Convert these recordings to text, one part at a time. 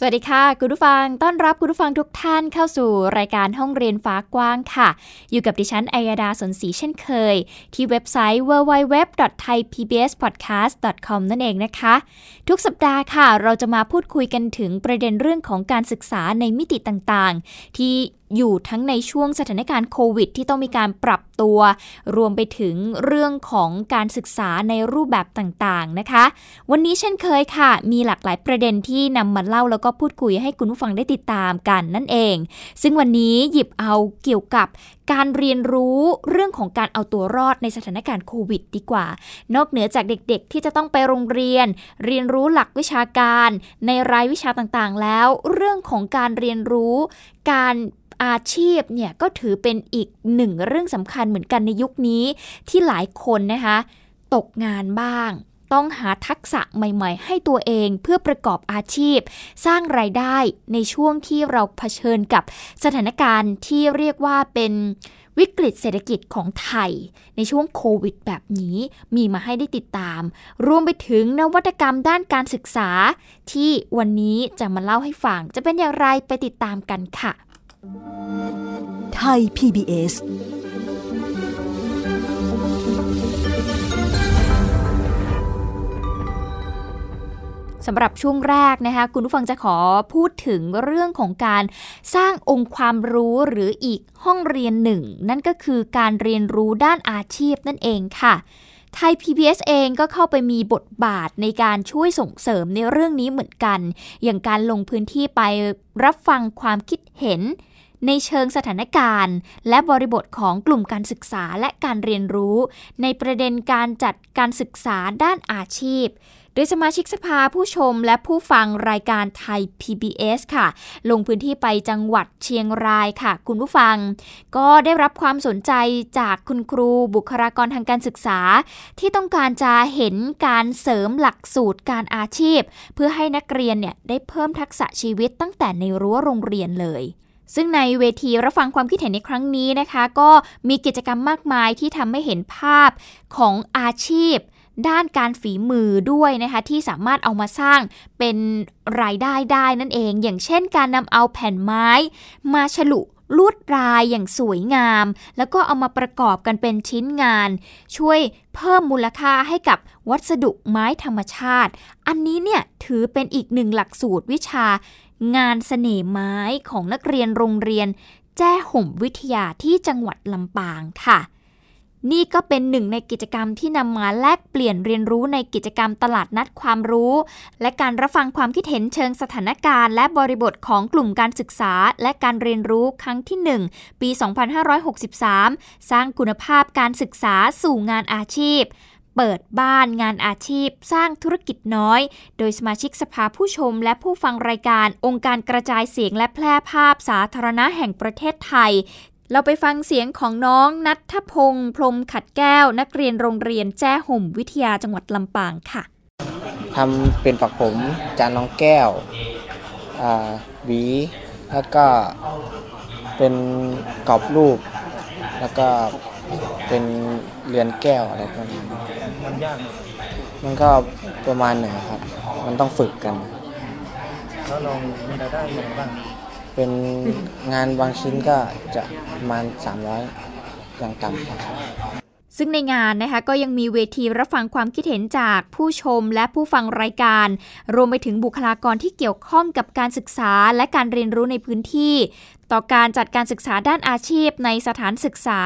สวัสดีค่ะคุณผู้ฟังต้อนรับคุณผู้ฟังทุกท่านเข้าสู่รายการห้องเรียนฟ้ากว้างค่ะอยู่กับดิฉันอัยดาสนศรีเช่นเคยที่เว็บไซต์ www.thaipbspodcast.com นั่นเองนะคะทุกสัปดาห์ค่ะเราจะมาพูดคุยกันถึงประเด็นเรื่องของการศึกษาในมิติต่างๆที่อยู่ทั้งในช่วงสถานการณ์โควิดที่ต้องมีการปรับตัวรวมไปถึงเรื่องของการศึกษาในรูปแบบต่างๆนะคะวันนี้เช่นเคยค่ะมีหลากหลายประเด็นที่นำมาเล่าแล้วก็พูดคุยให้คุณผู้ฟังได้ติดตามกันนั่นเองซึ่งวันนี้หยิบเอาเกี่ยวกับการเรียนรู้เรื่องของการเอาตัวรอดในสถานการณ์โควิดดีกว่านอกเหนือจากเด็กๆที่จะต้องไปโรงเรียนเรียนรู้หลักวิชาการในรายวิชาต่างๆแล้วเรื่องของการเรียนรู้การอาชีพเนี่ยก็ถือเป็นอีกหนึ่งเรื่องสำคัญเหมือนกันในยุคนี้ที่หลายคนนะคะตกงานบ้างต้องหาทักษะใหม่ๆให้ตัวเองเพื่อประกอบอาชีพสร้างรายได้ในช่วงที่เราเผชิญกับสถานการณ์ที่เรียกว่าเป็นวิกฤตเศรษฐกิจของไทยในช่วงโควิดแบบนี้มีมาให้ได้ติดตามรวมไปถึงนวัตกรรมด้านการศึกษาที่วันนี้จะมาเล่าให้ฟังจะเป็นอย่างไรไปติดตามกันค่ะไทย PBS สำหรับช่วงแรกนะคะคุณผู้ฟังจะขอพูดถึงเรื่องของการสร้างองค์ความรู้หรืออีกห้องเรียนหนึ่งนั่นก็คือการเรียนรู้ด้านอาชีพนั่นเองค่ะไทย PBS เองก็เข้าไปมีบทบาทในการช่วยส่งเสริมในเรื่องนี้เหมือนกันอย่างการลงพื้นที่ไปรับฟังความคิดเห็นในเชิงสถานการณ์และบริบทของกลุ่มการศึกษาและการเรียนรู้ในประเด็นการจัดการศึกษาด้านอาชีพโดยสมาชิกสภาผู้ชมและผู้ฟังรายการไทย PBS ค่ะลงพื้นที่ไปจังหวัดเชียงรายค่ะคุณผู้ฟังก็ได้รับความสนใจจากคุณครูบุคลากรทางการศึกษาที่ต้องการจะเห็นการเสริมหลักสูตรการอาชีพเพื่อให้นักเรียนเนี่ยได้เพิ่มทักษะชีวิตตั้งแต่ในรั้วโรงเรียนเลยซึ่งในเวทีรับฟังความคิดเห็นในครั้งนี้นะคะก็มีกิจกรรมมากมายที่ทำให้เห็นภาพของอาชีพด้านการฝีมือด้วยนะคะที่สามารถเอามาสร้างเป็นรายได้ได้นั่นเองอย่างเช่นการนำเอาแผ่นไม้มาฉลุลวดลายอย่างสวยงามแล้วก็เอามาประกอบกันเป็นชิ้นงานช่วยเพิ่มมูลค่าให้กับวัสดุไม้ธรรมชาติอันนี้เนี่ยถือเป็นอีกหนึ่งหลักสูตรวิชางานเสน่ห์ไม้ของนักเรียนโรงเรียนแจ้ห่มวิทยาที่จังหวัดลำปางค่ะนี่ก็เป็นหนึ่งในกิจกรรมที่นำมาแลกเปลี่ยนเรียนรู้ในกิจกรรมตลาดนัดความรู้และการรับฟังความคิดเห็นเชิงสถานการณ์และบริบทของกลุ่มการศึกษาและการเรียนรู้ครั้งที่1ปี 2563 สร้างคุณภาพการศึกษาสู่งานอาชีพเปิดบ้านงานอาชีพสร้างธุรกิจน้อยโดยสมาชิกสภาผู้ชมและผู้ฟังรายการองค์การกระจายเสียงและแพร่ภาพสาธารณะแห่งประเทศไทยเราไปฟังเสียงของน้องณัฐพงษ์พรหมขัดแก้วนักเรียนโรงเรียนแจ้ห่มวิทยาจังหวัดลำปางค่ะทำเป็นปักผมจานรองแก้วหวีแล้วก็เป็นกรอบรูปแล้วก็เป็นเรือนแก้วอะไรประมาณนี้มันยากมันก็ประมาณหนึ่งครับมันต้องฝึกกันแล้วเรามีรายได้ยังไงบ้างเป็นงานบางชิ้นก็จะประมาณ300อย่างต่ำครับซึ่งในงานนะคะก็ยังมีเวทีรับฟังความคิดเห็นจากผู้ชมและผู้ฟังรายการรวมไปถึงบุคลากรที่เกี่ยวข้องกับการศึกษาและการเรียนรู้ในพื้นที่ต่อการจัดการศึกษาด้านอาชีพในสถานศึกษา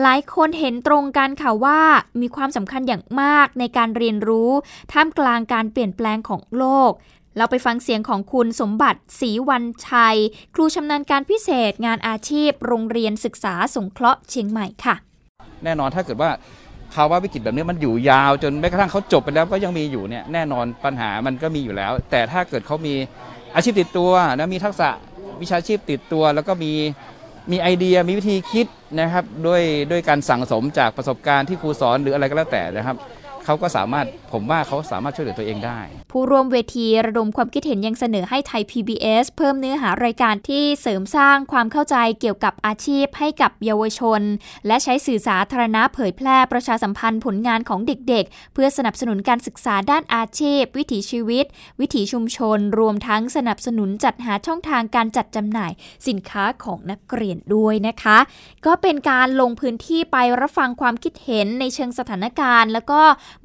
หลายคนเห็นตรงกันค่ะว่ามีความสำคัญอย่างมากในการเรียนรู้ท่ามกลางการเปลี่ยนแปลงของโลกเราไปฟังเสียงของคุณสมบัติศรีวันชัยครูชำนาญการพิเศษงานอาชีพโรงเรียนศึกษาสงเคราะห์เชียงใหม่ค่ะแน่นอนถ้าเกิดว่าภาวะวิกฤตแบบนี้มันอยู่ยาวจนแม้กระทั่งเขาจบไปแล้วก็ยังมีอยู่เนี่ยแน่นอนปัญหามันก็มีอยู่แล้วแต่ถ้าเกิดเขามีอาชีพติดตัวนะมีทักษะวิชาชีพติดตัวแล้วก็มีไอเดียมีวิธีคิดนะครับด้วยการสั่งสมจากประสบการณ์ที่ครูสอนหรืออะไรก็แล้วแต่นะครับ เขาก็สามารถผมว่าเขาสามารถช่วยเหลือตัวเองได้ผู้ร่วมเวทีระดมความคิดเห็นยังเสนอให้ไทย PBS เพิ่มเนื้อหารายการที่เสริมสร้างความเข้าใจเกี่ยวกับอาชีพให้กับเยาวชนและใช้สื่อสาธารณะเผยแพร่ประชาสัมพันธ์ผลงานของเด็กๆเพื่อสนับสนุนการศึกษาด้านอาชีพวิถีชีวิตวิถีชุมชนรวมทั้งสนับสนุนจัดหาช่องทางการจัดจำหน่ายสินค้าของนักเรียนด้วยนะคะก็เป็นการลงพื้นที่ไปรับฟังความคิดเห็นในเชิงสถานการณ์แล้วก็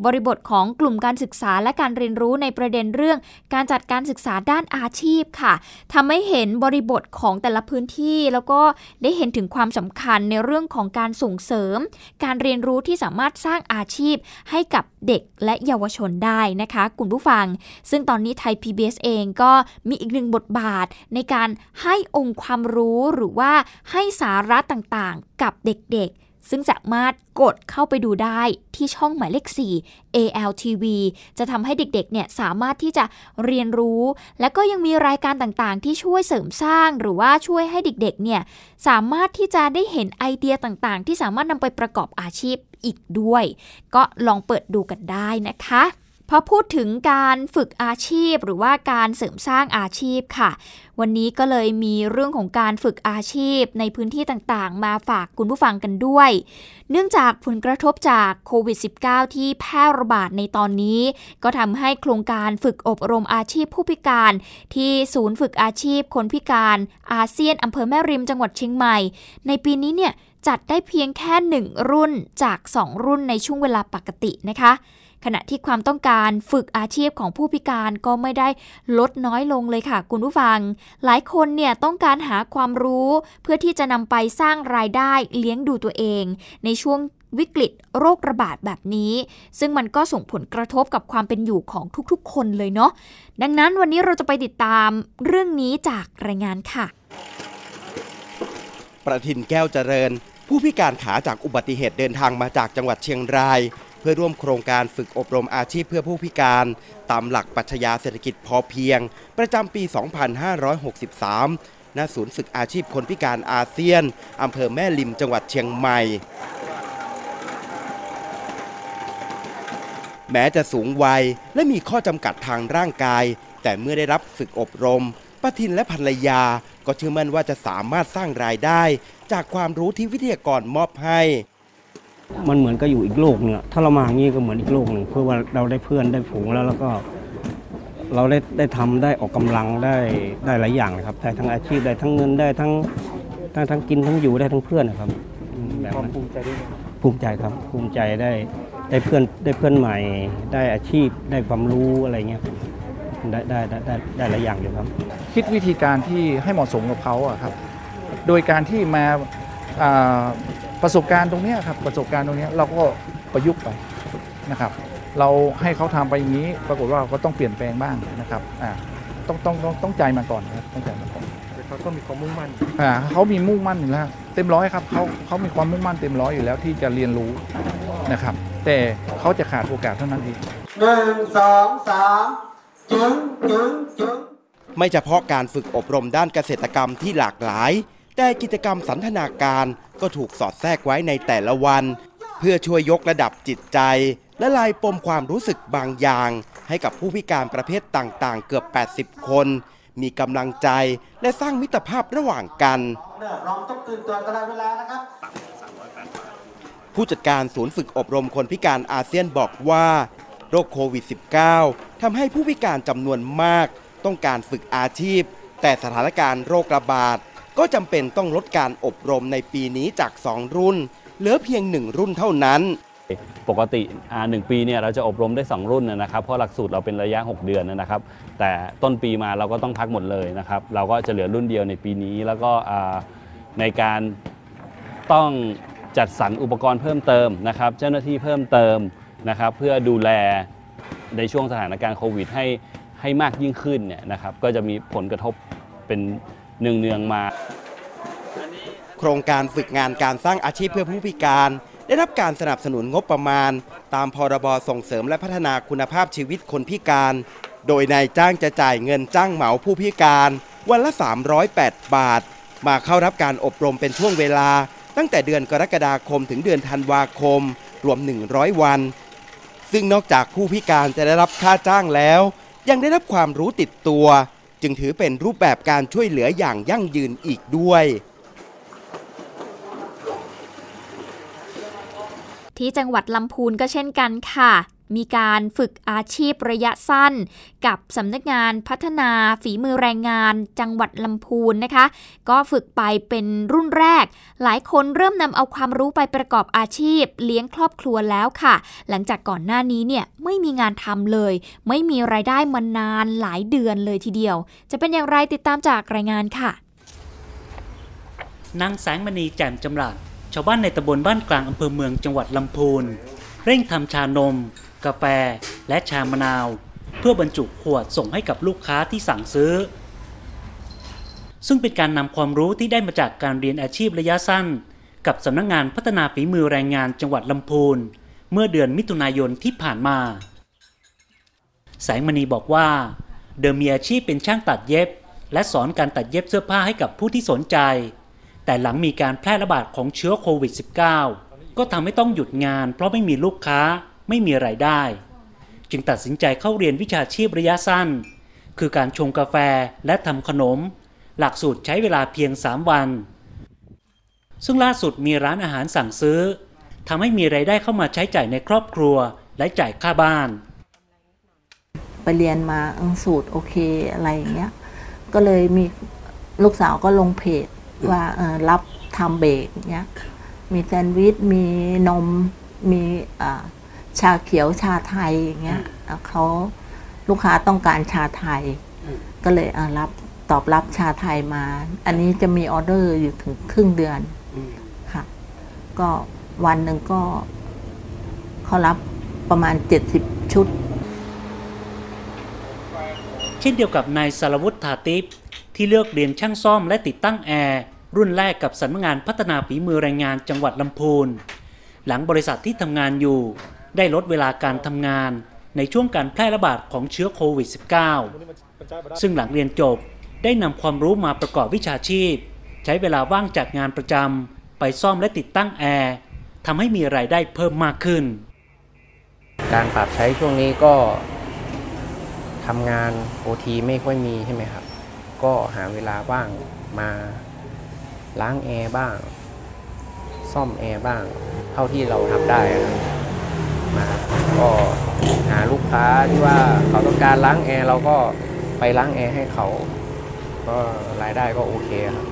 บริบทของกลุ่มการศึกษาและการเรียนรู้ในประเด็นเรื่องการจัดการศึกษาด้านอาชีพค่ะทำให้เห็นบริบทของแต่ละพื้นที่แล้วก็ได้เห็นถึงความสำคัญในเรื่องของการส่งเสริมการเรียนรู้ที่สามารถสร้างอาชีพให้กับเด็กและเยาวชนได้นะคะคุณผู้ฟังซึ่งตอนนี้ไทย PBS เองก็มีอีกหนึ่งบทบาทในการให้องค์ความรู้หรือว่าให้สาระต่างๆกับเด็กๆซึ่งสามารถกดเข้าไปดูได้ที่ช่องหมายเลข 4 ALTV จะทำให้เด็กๆเนี่ยสามารถที่จะเรียนรู้และก็ยังมีรายการต่างๆที่ช่วยเสริมสร้างหรือว่าช่วยให้เด็กๆเนี่ยสามารถที่จะได้เห็นไอเดียต่างๆที่สามารถนำไปประกอบอาชีพอีกด้วยก็ลองเปิดดูกันได้นะคะพอพูดถึงการฝึกอาชีพหรือว่าการเสริมสร้างอาชีพค่ะวันนี้ก็เลยมีเรื่องของการฝึกอาชีพในพื้นที่ต่างๆมาฝากคุณผู้ฟังกันด้วยเนื่องจากผลกระทบจากโควิด -19 ที่แพร่ระบาดในตอนนี้ก็ทำให้โครงการฝึกอบรมอาชีพผู้พิการที่ศูนย์ฝึกอาชีพคนพิการอาเซียนอำเภอแม่ริมจังหวัดเชียงใหม่ในปีนี้เนี่ยจัดได้เพียงแค่1รุ่นจาก2รุ่นในช่วงเวลาปกตินะคะขณะที่ความต้องการฝึกอาชีพของผู้พิการก็ไม่ได้ลดน้อยลงเลยค่ะคุณผู้ฟังหลายคนเนี่ยต้องการหาความรู้เพื่อที่จะนำไปสร้างรายได้เลี้ยงดูตัวเองในช่วงวิกฤตโรคระบาดแบบนี้ซึ่งมันก็ส่งผลกระทบกับความเป็นอยู่ของทุกๆคนเลยเนาะดังนั้นวันนี้เราจะไปติดตามเรื่องนี้จากรายงานค่ะประทินแก้วเจริญผู้พิการขาจากอุบัติเหตุเดินทางมาจากจังหวัดเชียงรายเพื่อร่วมโครงการฝึกอบรมอาชีพเพื่อผู้พิการตามหลักปรัชญาเศรษฐกิจพอเพียงประจำปี 2563 ณ ศูนย์ฝึกอาชีพคนพิการอาเซียนอำเภอแม่ริมจังหวัดเชียงใหม่แม้จะสูงวัยและมีข้อจำกัดทางร่างกายแต่เมื่อได้รับฝึกอบรมป้าทินและภรรยาก็เชื่อมั่นว่าจะสามารถสร้างรายได้จากความรู้ที่วิทยากรมอบให้มันเหมือนก็อยู่อีกโลกนึงถ้าเรามาอย่างนี้ก็เหมือนอีกโลกนึงเพื่อว่าเราได้เพื่อนได้ฝูงแล้วก็เราได้ทำได้ออกกำลังได้หลายอย่างนะครับได้ทั้งอาชีพได้ทั้งเงินได้ทั้งกินทั้งอยู่ได้ทั้งเพื่อนนะครับแบบภูมิใจด้วยภูมิใจครับภูมิใจได้เพื่อนได้เพื่อนใหม่ได้อาชีพได้ความรู้อะไรเงี้ยได้หลายอย่างอยู่ครับคิดวิธีการที่ให้เหมาะสมกับเขาอะครับโดยการที่มาประสบการณ์ตรงนี้ครับประสบการณ์ตรงนี้เราก็ประยุกต์ไปนะครับเราให้เขาทำไปอย่างนี้ปรากฏว่าก็ต้องเปลี่ยนแปลงบ้างนะครับต้องใจมาก่อนนะต้องใจมาก่อนเขาก็มีความมุ่งมั่นเขามีมุ่งมั่นอยู่แล้วเต็มร้อยครับเขามีความมุ่งมั่นเต็มร้อยอยู่แล้วที่จะเรียนรู้นะครับแต่เขาจะขาดโอกาสเท่านั้นเอง1 2 3จึงไม่เฉพาะการฝึกอบรมด้านเกษตรกรรมที่หลากหลายแต่กิจกรรมสันทนาการก็ถูกสอดแทรกไว้ในแต่ละวันเพื่อช่วยยกระดับจิตใจและลายปมความรู้สึกบางอย่างให้กับผู้พิการประเภทต่างๆเกือบ80คนมีกำลังใจและสร้างมิตรภาพระหว่างกันผู้จัดการศูนย์ฝึกอบรมคนพิการอาเซียนบอกว่าโรคโควิด -19 ทำให้ผู้พิการจำนวนมากต้องการฝึกอาชีพแต่สถานการณ์โรคระบาดก็จำเป็นต้องลดการอบรมในปีนี้จาก2รุ่นเหลือเพียง1รุ่นเท่านั้นปกติ1ปีเนี่ยเราจะอบรมได้2รุ่นนะครับเพราะหลักสูตรเราเป็นระยะ6เดือนนะครับแต่ต้นปีมาเราก็ต้องพักหมดเลยนะครับเราก็จะเหลือรุ่นเดียวในปีนี้แล้วก็ในการต้องจัดสรรอุปกรณ์เพิ่มเติมนะครับเจ้าหน้าที่เพิ่มเติมนะครับเพื่อดูแลในช่วงสถานการณ์โควิดให้มากยิ่งขึ้นเนี่ยนะครับก็จะมีผลกระทบเป็นเนืองๆมาโครงการฝึกงานการสร้างอาชีพเพื่อผู้พิการได้รับการสนับสนุนงบประมาณตามพรบส่งเสริมและพัฒนาคุณภาพชีวิตคนพิการโดยนายจ้างจะจ่ายเงินจ้างเหมาผู้พิการวันละ308บาทมาเข้ารับการอบรมเป็นช่วงเวลาตั้งแต่เดือนกรกฎาคมถึงเดือนธันวาคมรวม100วัน ซึ่งนอกจากผู้พิการจะได้รับค่าจ้างแล้วยังได้รับความรู้ติดตัวจึงถือเป็นรูปแบบการช่วยเหลืออย่างยั่งยืนอีกด้วยที่จังหวัดลำพูนก็เช่นกันค่ะมีการฝึกอาชีพระยะสั้นกับสำนักงานพัฒนาฝีมือแรงงานจังหวัดลำพูนนะคะก็ฝึกไปเป็นรุ่นแรกหลายคนเริ่มนำเอาความรู้ไปประกอบอาชีพเลี้ยงครอบครัวแล้วค่ะหลังจากก่อนหน้านี้เนี่ยไม่มีงานทำเลยไม่มีรายได้มานานหลายเดือนเลยทีเดียวจะเป็นอย่างไรติดตามจากรายงานค่ะนางแสงมณีแจ่มจำรัดชาวบ้านในตำบลบ้านกลางอำเภอเมืองจังหวัดลำพูนเร่งทำชานมกาแฟและชามะนาวเพื่อบรรจุขวดส่งให้กับลูกค้าที่สั่งซื้อซึ่งเป็นการนำความรู้ที่ได้มาจากการเรียนอาชีพระยะสั้นกับสำนักงานพัฒนาฝีมือแรงงานจังหวัดลำพูนเมื่อเดือนมิถุนายนที่ผ่านมาแสงมณีบอกว่าเดิมมีอาชีพเป็นช่างตัดเย็บและสอนการตัดเย็บเสื้อผ้าให้กับผู้ที่สนใจแต่หลังมีการแพร่ระบาดของเชื้อโควิด -19 ก็ทำให้ต้องหยุดงานเพราะไม่มีลูกค้าไม่มีรายได้จึงตัดสินใจเข้าเรียนวิชาชีพระยะสั้นคือการชงกาแฟและทำขนมหลักสูตรใช้เวลาเพียง3 วันซึ่งล่าสุดมีร้านอาหารสั่งซื้อทำให้มีรายได้เข้ามาใช้จ่ายในครอบครัวและจ่ายค่าบ้านไปเรียนมาสูตรโอเคอะไรอย่างเงี้ยก็เลยมีลูกสาวก็ลงเพจว่ารับทำเบรกเงี้ยมีแซนด์วิชมีนมมีชาเขียวชาไทยอย่างเงี้ยเขาลูกค้าต้องการชาไทยก็เลยรับตอบรับชาไทยมาอันนี้จะมีออเดอร์อยู่ถึงครึ่งเดือนค่ะก็วันหนึ่งก็เขารับประมาณ70 ชุดเช่นเดียวกับนายสารวุฒิ ถาทิพย์ที่เลือกเรียนช่างซ่อมและติดตั้งแอร์รุ่นแรกกับสำนักงานพัฒนาฝีมือแรงงานจังหวัดลำพูนหลังบริษัทที่ทำงานอยู่ได้ลดเวลาการทำงานในช่วงการแพร่ระบาดของเชื้อโควิด -19 ซึ่งหลังเรียนจบได้นำความรู้มาประกอบวิชาชีพใช้เวลาว่างจากงานประจำไปซ่อมและติดตั้งแอร์ทำให้มีรายได้เพิ่มมากขึ้นการปรับใช้ช่วงนี้ก็ทำงาน OT ไม่ค่อยมีใช่ไหมครับก็หาเวลาว่างมาล้างแอร์บ้างซ่อมแอร์บ้างเท่าที่เราทำได้มาก็หาลูกค้าที่ว่าเขาต้องการล้างแอร์เราก็ไปล้างแอร์ให้เขาก็รายได้ก็โอเคครับ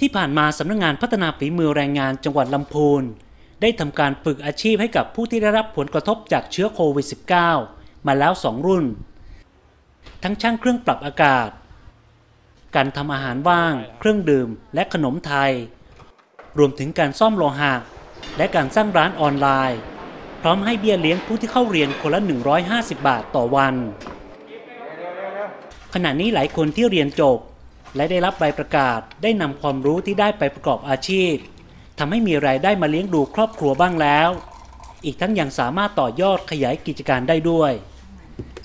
ที่ผ่านมาสำนักงานพัฒนาฝีมือแรงงานจังหวัดลำพูนได้ทำการฝึกอาชีพให้กับผู้ที่ได้รับผลกระทบจากเชื้อโควิด -19 มาแล้ว2 รุ่นทั้งช่างเครื่องปรับอากาศการทำอาหารว่างเครื่องดื่มและขนมไทยรวมถึงการซ่อมโลหะและการสร้างร้านออนไลน์พร้อมให้เบี้ยเลี้ยงผู้ที่เข้าเรียนคนละ150 บาทต่อวันขณะนี้หลายคนที่เรียนจบและได้รับใบประกาศได้นำความรู้ที่ได้ไปประกอบอาชีพทำให้มีรายได้มาเลี้ยงดูครอบครัวบ้างแล้วอีกทั้งยังสามารถต่อยอดขยายกิจการได้ด้วย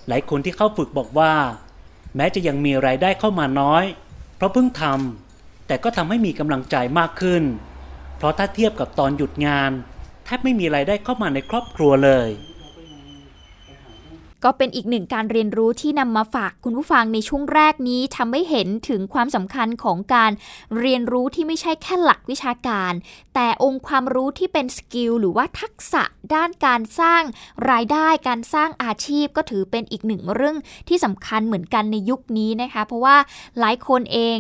หลายคนที่เข้าฝึกบอกว่าแม้จะยังมีรายได้เข้ามาน้อยเพราะเพิ่งทำแต่ก็ทำให้มีกำลังใจมากขึ้นเพราะถ้าเทียบกับตอนหยุดงานแทบไม่มีรายได้เข้ามาในครอบครัวเลยก็เป็นอีกหนึ่งการเรียนรู้ที่นำมาฝากคุณผู้ฟังในช่วงแรกนี้ทำให้เห็นถึงความสำคัญของการเรียนรู้ที่ไม่ใช่แค่หลักวิชาการแต่องค์ความรู้ที่เป็นสกิลหรือว่าทักษะด้านการสร้างรายได้การสร้างอาชีพก็ถือเป็นอีกหนึ่งเรื่องที่สำคัญเหมือนกันในยุคนี้นะคะเพราะว่าหลายคนเอง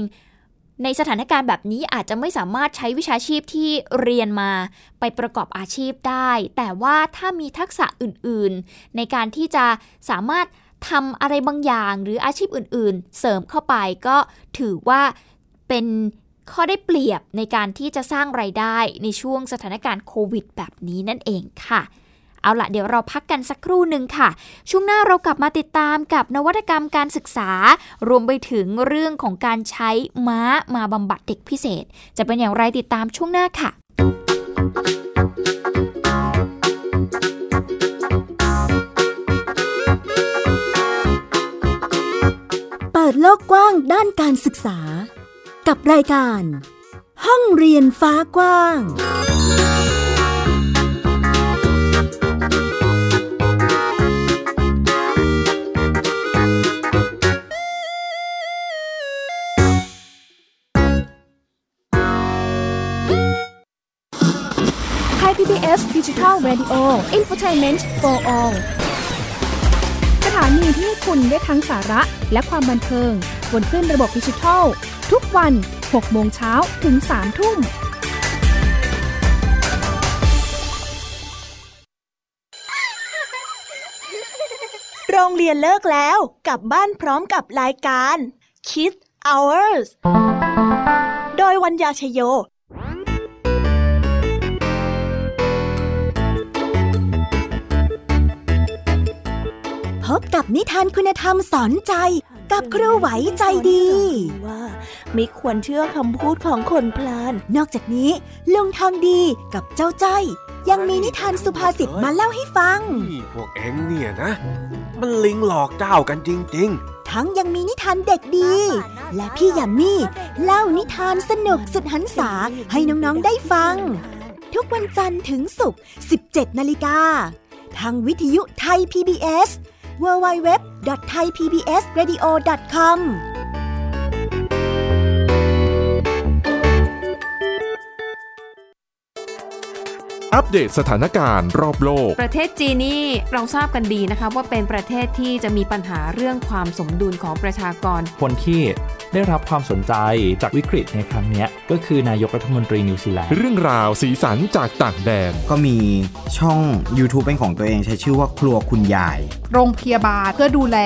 ในสถานการณ์แบบนี้อาจจะไม่สามารถใช้วิชาชีพที่เรียนมาไปประกอบอาชีพได้แต่ว่าถ้ามีทักษะอื่นๆในการที่จะสามารถทำอะไรบางอย่างหรืออาชีพอื่นๆเสริมเข้าไปก็ถือว่าเป็นข้อได้เปรียบในการที่จะสร้างรายได้ในช่วงสถานการณ์โควิดแบบนี้นั่นเองค่ะเอาล่ะเดี๋ยวเราพักกันสักครู่หนึ่งค่ะช่วงหน้าเรากลับมาติดตามกับนวัตกรรมการศึกษารวมไปถึงเรื่องของการใช้ม้ามาบำบัดเด็กพิเศษจะเป็นอย่างไรติดตามช่วงหน้าค่ะเปิดโลกกว้างด้านการศึกษากับรายการห้องเรียนฟ้ากว้าง PBS Digital Radio Infotainment for All สถานีที่คุณได้ทั้งสาระและความบันเทิงบนคลื่นระบบดิจิทัลทุกวัน 6 โมงเช้าถึง 3 ทุ่มโรงเรียนเลิกแล้วกลับบ้านพร้อมกับรายการ Kids Hours โดยวัญญาชโยพบกับนิทานคุณธรรมสอนใจกับครูไหวใจดีว่าไม่ควรเชื่อคำพูดของคนพลานนอกจากนี้ลุงทองดีกับเจ้าจ้อยยังมีนิทานสุภาษิตมาเล่าให้ฟังพวกเอ็งเนี่ยนะมันลิงหลอกเจ้ากันจริงๆทั้งยังมีนิทานเด็กดีและพี่ยามี่เล่านิทานสนุกสุดหรรษาให้น้องๆได้ฟังทุกวันจันทร์ถึงศุกร์ 17:00 น.ทางวิทยุไทย PBS www.thaipbsradio.com อัปเดตสถานการณ์รอบโลกประเทศจีนนี่เราทราบกันดีนะคะว่าเป็นประเทศที่จะมีปัญหาเรื่องความสมดุลของประชากรคนที่ได้รับความสนใจจากวิกฤตในครั้งนี้ก็คือนายกรัฐมนตรีนิวซีแลนด์เรื่องราวสีสันจากต่างแดนก็มีช่อง YouTube เป็นของตัวเองใช้ชื่อว่าครัวคุณยายโรงพยาบาลเพื่อดูแล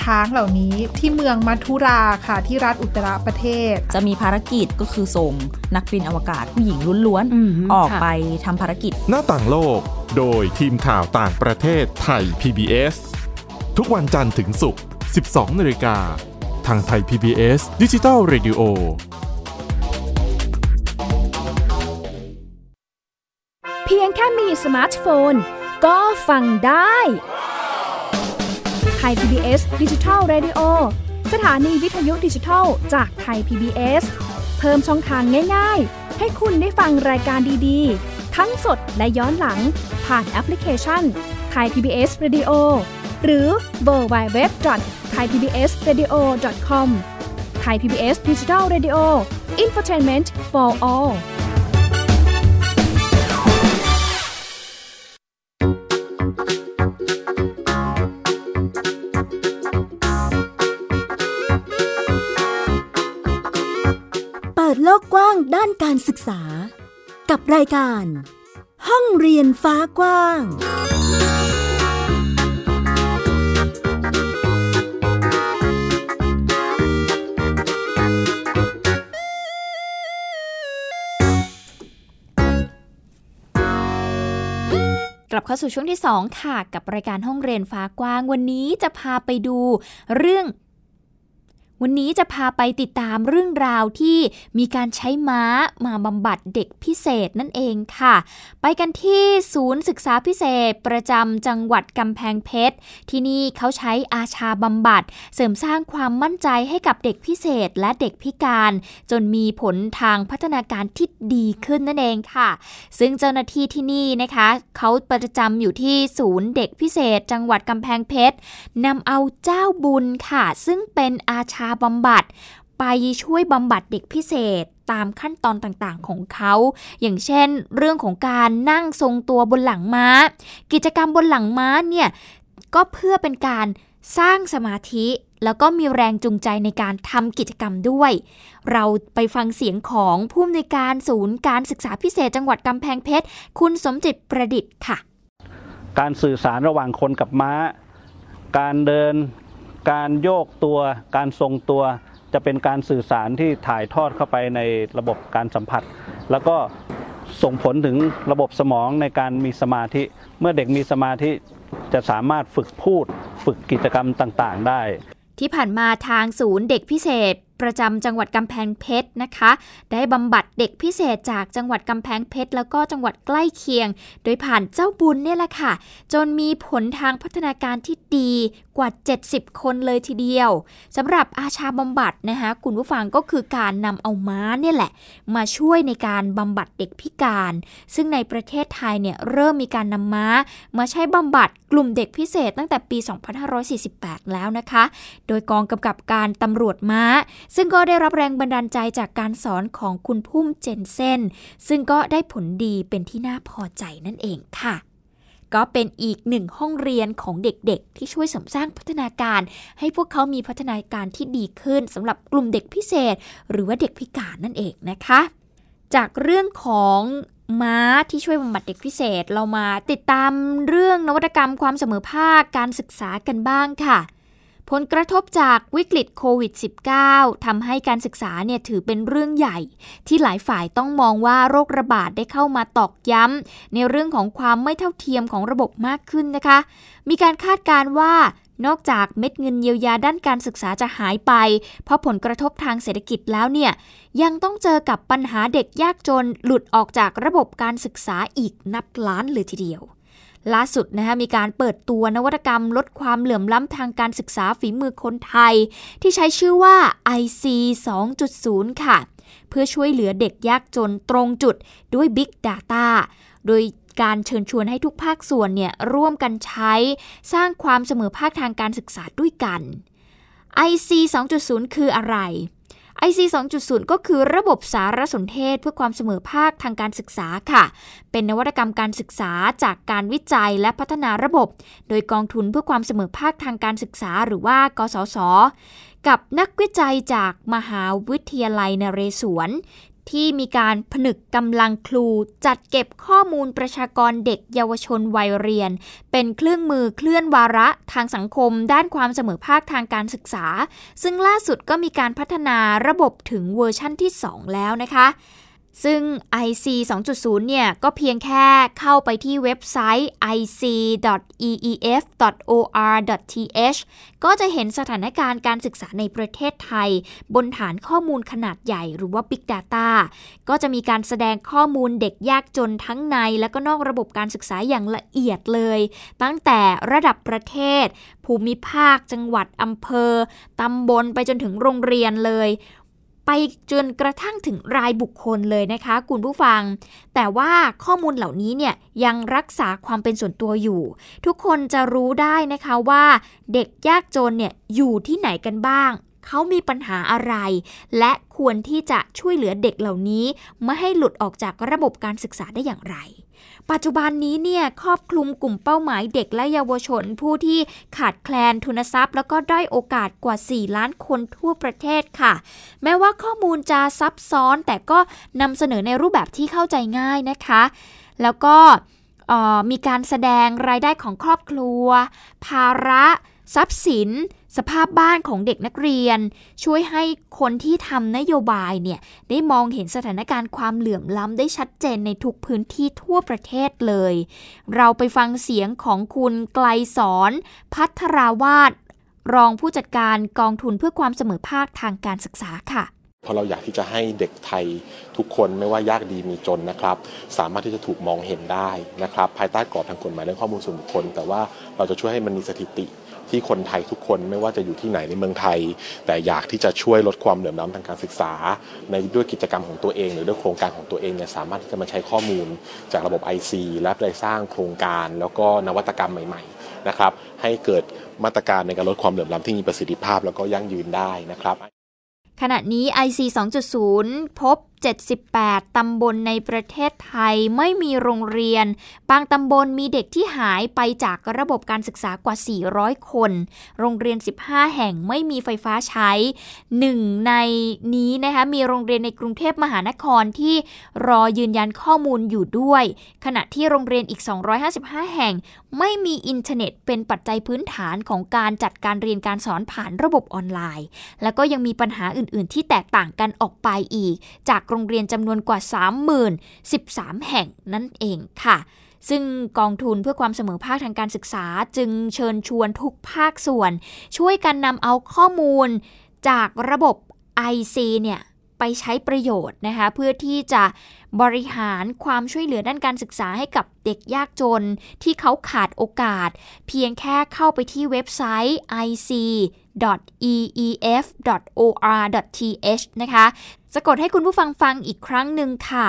ช้างเหล่านี้ที่เมืองมัทุราค่ะที่รัฐอุตตรประเทศจะมีภารกิจก็คือส่งนักบินอวกาศผู้หญิงล้วนๆออกไปทำภารกิจหน้าต่างโลกโดยทีมข่าวต่างประเทศไทย PBS ทุกวันจันทร์ถึงศุกร์ 12:00 น.ทางไทย PBS Digital Radio เพียงแค่มีสมาร์ทโฟนก็ฟังได้ไทย PBS Digital Radio สถานีวิทยุดิจิทัลจากไทย PBS เพิ่มช่องทางง่ายๆให้คุณได้ฟังรายการดีๆทั้งสดและย้อนหลังผ่านแอปพลิเคชันไทย PBS Radio หรือ www.thaipbsradio.com Thai PBS Digital Radio Infotainment for All เปิดโลกกว้างด้านการศึกษากับรายการห้องเรียนฟ้ากว้างกลับเข้าสู่ช่วงที่2ค่ะกับรายการห้องเรียนฟ้ากว้างวันนี้จะพาไปติดตามเรื่องราวที่มีการใช้ม้ามาบำบัดเด็กพิเศษนั่นเองค่ะไปกันที่ศูนย์ศึกษาพิเศษประจำจังหวัดกำแพงเพชรที่นี่เขาใช้อาชาบำบัดเสริมสร้างความมั่นใจให้กับเด็กพิเศษและเด็กพิการจนมีผลทางพัฒนาการที่ดีขึ้นนั่นเองค่ะซึ่งเจ้าหน้าที่ที่นี่นะคะเขาประจำอยู่ที่ศูนย์เด็กพิเศษจังหวัดกำแพงเพชรนำเอาเจ้าบุญค่ะซึ่งเป็นอาชาบำบัดไปช่วยบำบัดเด็กพิเศษตามขั้นตอนต่างๆของเขาอย่างเช่นเรื่องของการนั่งทรงตัวบนหลังม้ากิจกรรมบนหลังม้าเนี่ยก็เพื่อเป็นการสร้างสมาธิแล้วก็มีแรงจูงใจในการทำกิจกรรมด้วยเราไปฟังเสียงของผู้อำนวยการศูนย์การศึกษาพิเศษจังหวัดกำแพงเพชรคุณสมจิตประดิษฐ์ค่ะการสื่อสารระหว่างคนกับม้าการเดินการโยกตัวการทรงตัวจะเป็นการสื่อสารที่ถ่ายทอดเข้าไปในระบบการสัมผัสแล้วก็ส่งผลถึงระบบสมองในการมีสมาธิเมื่อเด็กมีสมาธิจะสามารถฝึกพูดฝึกกิจกรรมต่างๆได้ที่ผ่านมาทางศูนย์เด็กพิเศษประจำจังหวัดกำแพงเพชรนะคะได้บำบัดเด็กพิเศษจากจังหวัดกำแพงเพชรแล้วก็จังหวัดใกล้เคียงโดยผ่านเจ้าบุญเนี่ยแหละค่ะจนมีผลทางพัฒนาการที่ดี กว่า70คนเลยทีเดียวสำหรับอาชาบำบัดนะคะคุณผู้ฟังก็คือการนำเอาม้าเนี่ยแหละมาช่วยในการบำบัดเด็กพิการซึ่งในประเทศไทยเนี่ยเริ่มมีการนำม้ามาใช้บำบัดกลุ่มเด็กพิเศษตั้งแต่ปี2548แล้วนะคะโดยกองกำกับการตำรวจม้าซึ่งก็ได้รับแรงบันดาลใจจากการสอนของคุณพุ่มเจนเซ่นซึ่งก็ได้ผลดีเป็นที่น่าพอใจนั่นเองค่ะก็เป็นอีกหนึ่งห้องเรียนของเด็กๆที่ช่วยเสริมสร้างพัฒนาการให้พวกเขามีพัฒนาการที่ดีขึ้นสำหรับกลุ่มเด็กพิเศษหรือว่าเด็กพิการนั่นเองนะคะจากเรื่องของม้าที่ช่วยบำบัดเด็กพิเศษเรามาติดตามเรื่องนวัตกรรมความเสมอภาคการศึกษากันบ้างค่ะผลกระทบจากวิกฤตโควิด -19 ทำให้การศึกษาเนี่ยถือเป็นเรื่องใหญ่ที่หลายฝ่ายต้องมองว่าโรคระบาดได้เข้ามาตอกย้ำในเรื่องของความไม่เท่าเทียมของระบบมากขึ้นนะคะมีการคาดการณ์ว่านอกจากเม็ดเงินเยียวยาด้านการศึกษาจะหายไปเพราะผลกระทบทางเศรษฐกิจแล้วเนี่ยยังต้องเจอกับปัญหาเด็กยากจนหลุดออกจากระบบการศึกษาอีกนับล้านเลยทีเดียวล่าสุดนะคะมีการเปิดตัวนวัตกรรมลดความเหลื่อมล้ำทางการศึกษาฝีมือคนไทยที่ใช้ชื่อว่า iSEE 2.0 ค่ะเพื่อช่วยเหลือเด็กยากจนตรงจุดด้วย Big Data โดยการเชิญชวนให้ทุกภาคส่วนเนี่ยร่วมกันใช้สร้างความเสมอภาคทางการศึกษาด้วยกัน iSEE 2.0 คืออะไรiSEE 2.0 ก็คือระบบสารสนเทศเพื่อความเสมอภาคทางการศึกษาค่ะเป็นนวัตกรรมการศึกษาจากการวิจัยและพัฒนาระบบโดยกองทุนเพื่อความเสมอภาคทางการศึกษาหรือว่ากสศกับนักวิจัยจากมหาวิทยาลัยนเรศวรที่มีการผนึกกำลังครูจัดเก็บข้อมูลประชากรเด็กเยาวชนวัยเรียนเป็นเครื่องมือเคลื่อนวาระทางสังคมด้านความเสมอภาคทางการศึกษาซึ่งล่าสุดก็มีการพัฒนาระบบถึงเวอร์ชั่นที่ 2 แล้วนะคะซึ่ง iSEE 2.0 เนี่ยก็เพียงแค่เข้าไปที่เว็บไซต์ ic.eef.or.th ก็จะเห็นสถานการณ์การศึกษาในประเทศไทยบนฐานข้อมูลขนาดใหญ่หรือว่า Big Data ก็จะมีการแสดงข้อมูลเด็กยากจนทั้งในและก็นอกระบบการศึกษาอย่างละเอียดเลยตั้งแต่ระดับประเทศภูมิภาคจังหวัดอำเภอตำบลไปจนถึงโรงเรียนเลยไปจนกระทั่งถึงรายบุคคลเลยนะคะคุณผู้ฟังแต่ว่าข้อมูลเหล่านี้เนี่ยยังรักษาความเป็นส่วนตัวอยู่ทุกคนจะรู้ได้นะคะว่าเด็กยากจนเนี่ยอยู่ที่ไหนกันบ้างเขามีปัญหาอะไรและควรที่จะช่วยเหลือเด็กเหล่านี้ไม่ให้หลุดออกจากระบบการศึกษาได้อย่างไรปัจจุบันนี้เนี่ยครอบคลุมกลุ่มเป้าหมายเด็กและเยาวชนผู้ที่ขาดแคลนทุนทรัพย์แล้วก็ด้อยโอกาสกว่า4ล้านคนทั่วประเทศค่ะแม้ว่าข้อมูลจะซับซ้อนแต่ก็นำเสนอในรูปแบบที่เข้าใจง่ายนะคะแล้วก็มีการแสดงรายได้ของครอบครัวภาระทรัพย์สินสภาพบ้านของเด็กนักเรียนช่วยให้คนที่ทำนโยบายเนี่ยได้มองเห็นสถานการณ์ความเหลื่อมล้ำได้ชัดเจนในทุกพื้นที่ทั่วประเทศเลยเราไปฟังเสียงของคุณไกลสอนพัทราวาทรองผู้จัดการกองทุนเพื่อความเสมอภาคทางการศึกษาค่ะเพราะเราอยากที่จะให้เด็กไทยทุกคนไม่ว่ายากดีมีจนนะครับสามารถที่จะถูกมองเห็นได้นะครับภายใต้กรอบทางกฎหมายเรื่องข้อมูลส่วนบุคคลแต่ว่าเราจะช่วยให้มันมีสถิติที่คนไทยทุกคนไม่ว่าจะอยู่ที่ไหนในเมืองไทยแต่อยากที่จะช่วยลดความเหลื่อมล้ำทางการศึกษาในด้วยกิจกรรมของตัวเองหรือด้วยโครงการของตัวเองเนี่ยสามารถที่จะมาใช้ข้อมูลจากระบบ iSEE และได้สร้างโครงการแล้วก็นวัตกรรมใหม่ๆนะครับให้เกิดมาตรการในการลดความเหลื่อมล้ำที่มีประสิทธิภาพแล้วก็ยั่งยืนได้นะครับขณะนี้ iSEE 2.0 พบ78ตำบลในประเทศไทยไม่มีโรงเรียนบางตำบลมีเด็กที่หายไปจากระบบการศึกษากว่า400คนโรงเรียน15แห่งไม่มีไฟฟ้าใช้1ในนี้นะคะมีโรงเรียนในกรุงเทพมหานครที่รอยืนยันข้อมูลอยู่ด้วยขณะที่โรงเรียนอีก255แห่งไม่มีอินเทอร์เน็ตเป็นปัจจัยพื้นฐานของการจัดการเรียนการสอนผ่านระบบออนไลน์แล้วก็ยังมีปัญหาอื่นๆที่แตกต่างกันออกไปอีกจากโรงเรียนจำนวนกว่า 30,013 แห่งนั่นเองค่ะซึ่งกองทุนเพื่อความเสมอภาคทางการศึกษาจึงเชิญชวนทุกภาคส่วนช่วยกันนำเอาข้อมูลจากระบบ iSEE เนี่ยไป ไปใช้ประโยชน์นะคะเพื่อที่จะบริหารความช่วยเหลือด้านการศึกษาให้กับเด็กยากจนที่เขาขาดโอกาสเพียงแค่เข้าไปที่เว็บไซต์ iseef.or.th นะคะสะกดให้คุณผู้ฟังฟังอีกครั้งหนึ่งค่ะ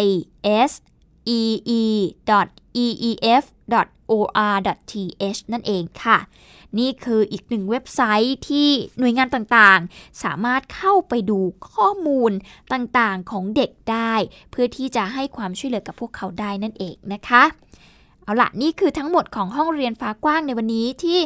iseef.or.th นั่นเองค่ะนี่คืออีกหนึ่งเว็บไซต์ที่หน่วยงานต่างๆสามารถเข้าไปดูข้อมูลต่างๆของเด็กได้เพื่อที่จะให้ความช่วยเหลือกับพวกเขาได้นั่นเองนะคะเอาล่ะนี่คือทั้งหมดของห้องเรียนฟ้ากว้างในวันนี้ที่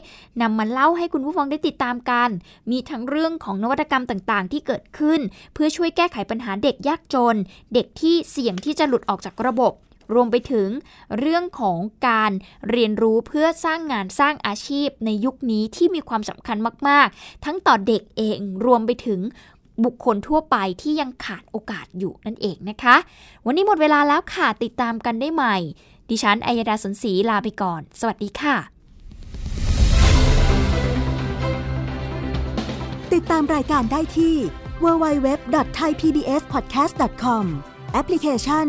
นำมาเล่าให้คุณผู้ฟังได้ติดตามกันมีทั้งเรื่องของนวัตกรรมต่างๆที่เกิดขึ้นเพื่อช่วยแก้ไขปัญหาเด็กยากจนเด็กที่เสี่ยงที่จะหลุดออกจากระบบรวมไปถึงเรื่องของการเรียนรู้เพื่อสร้างงานสร้างอาชีพในยุคนี้ที่มีความสำคัญมากๆทั้งต่อเด็กเองรวมไปถึงบุคคลทั่วไปที่ยังขาดโอกาสอยู่นั่นเองนะคะวันนี้หมดเวลาแล้วค่ะติดตามกันได้ใหม่ดิฉันอัยดาสนศรีลาไปก่อนสวัสดีค่ะติดตามรายการได้ที่ www.thaipbspodcast.com แอปพลิเคชัน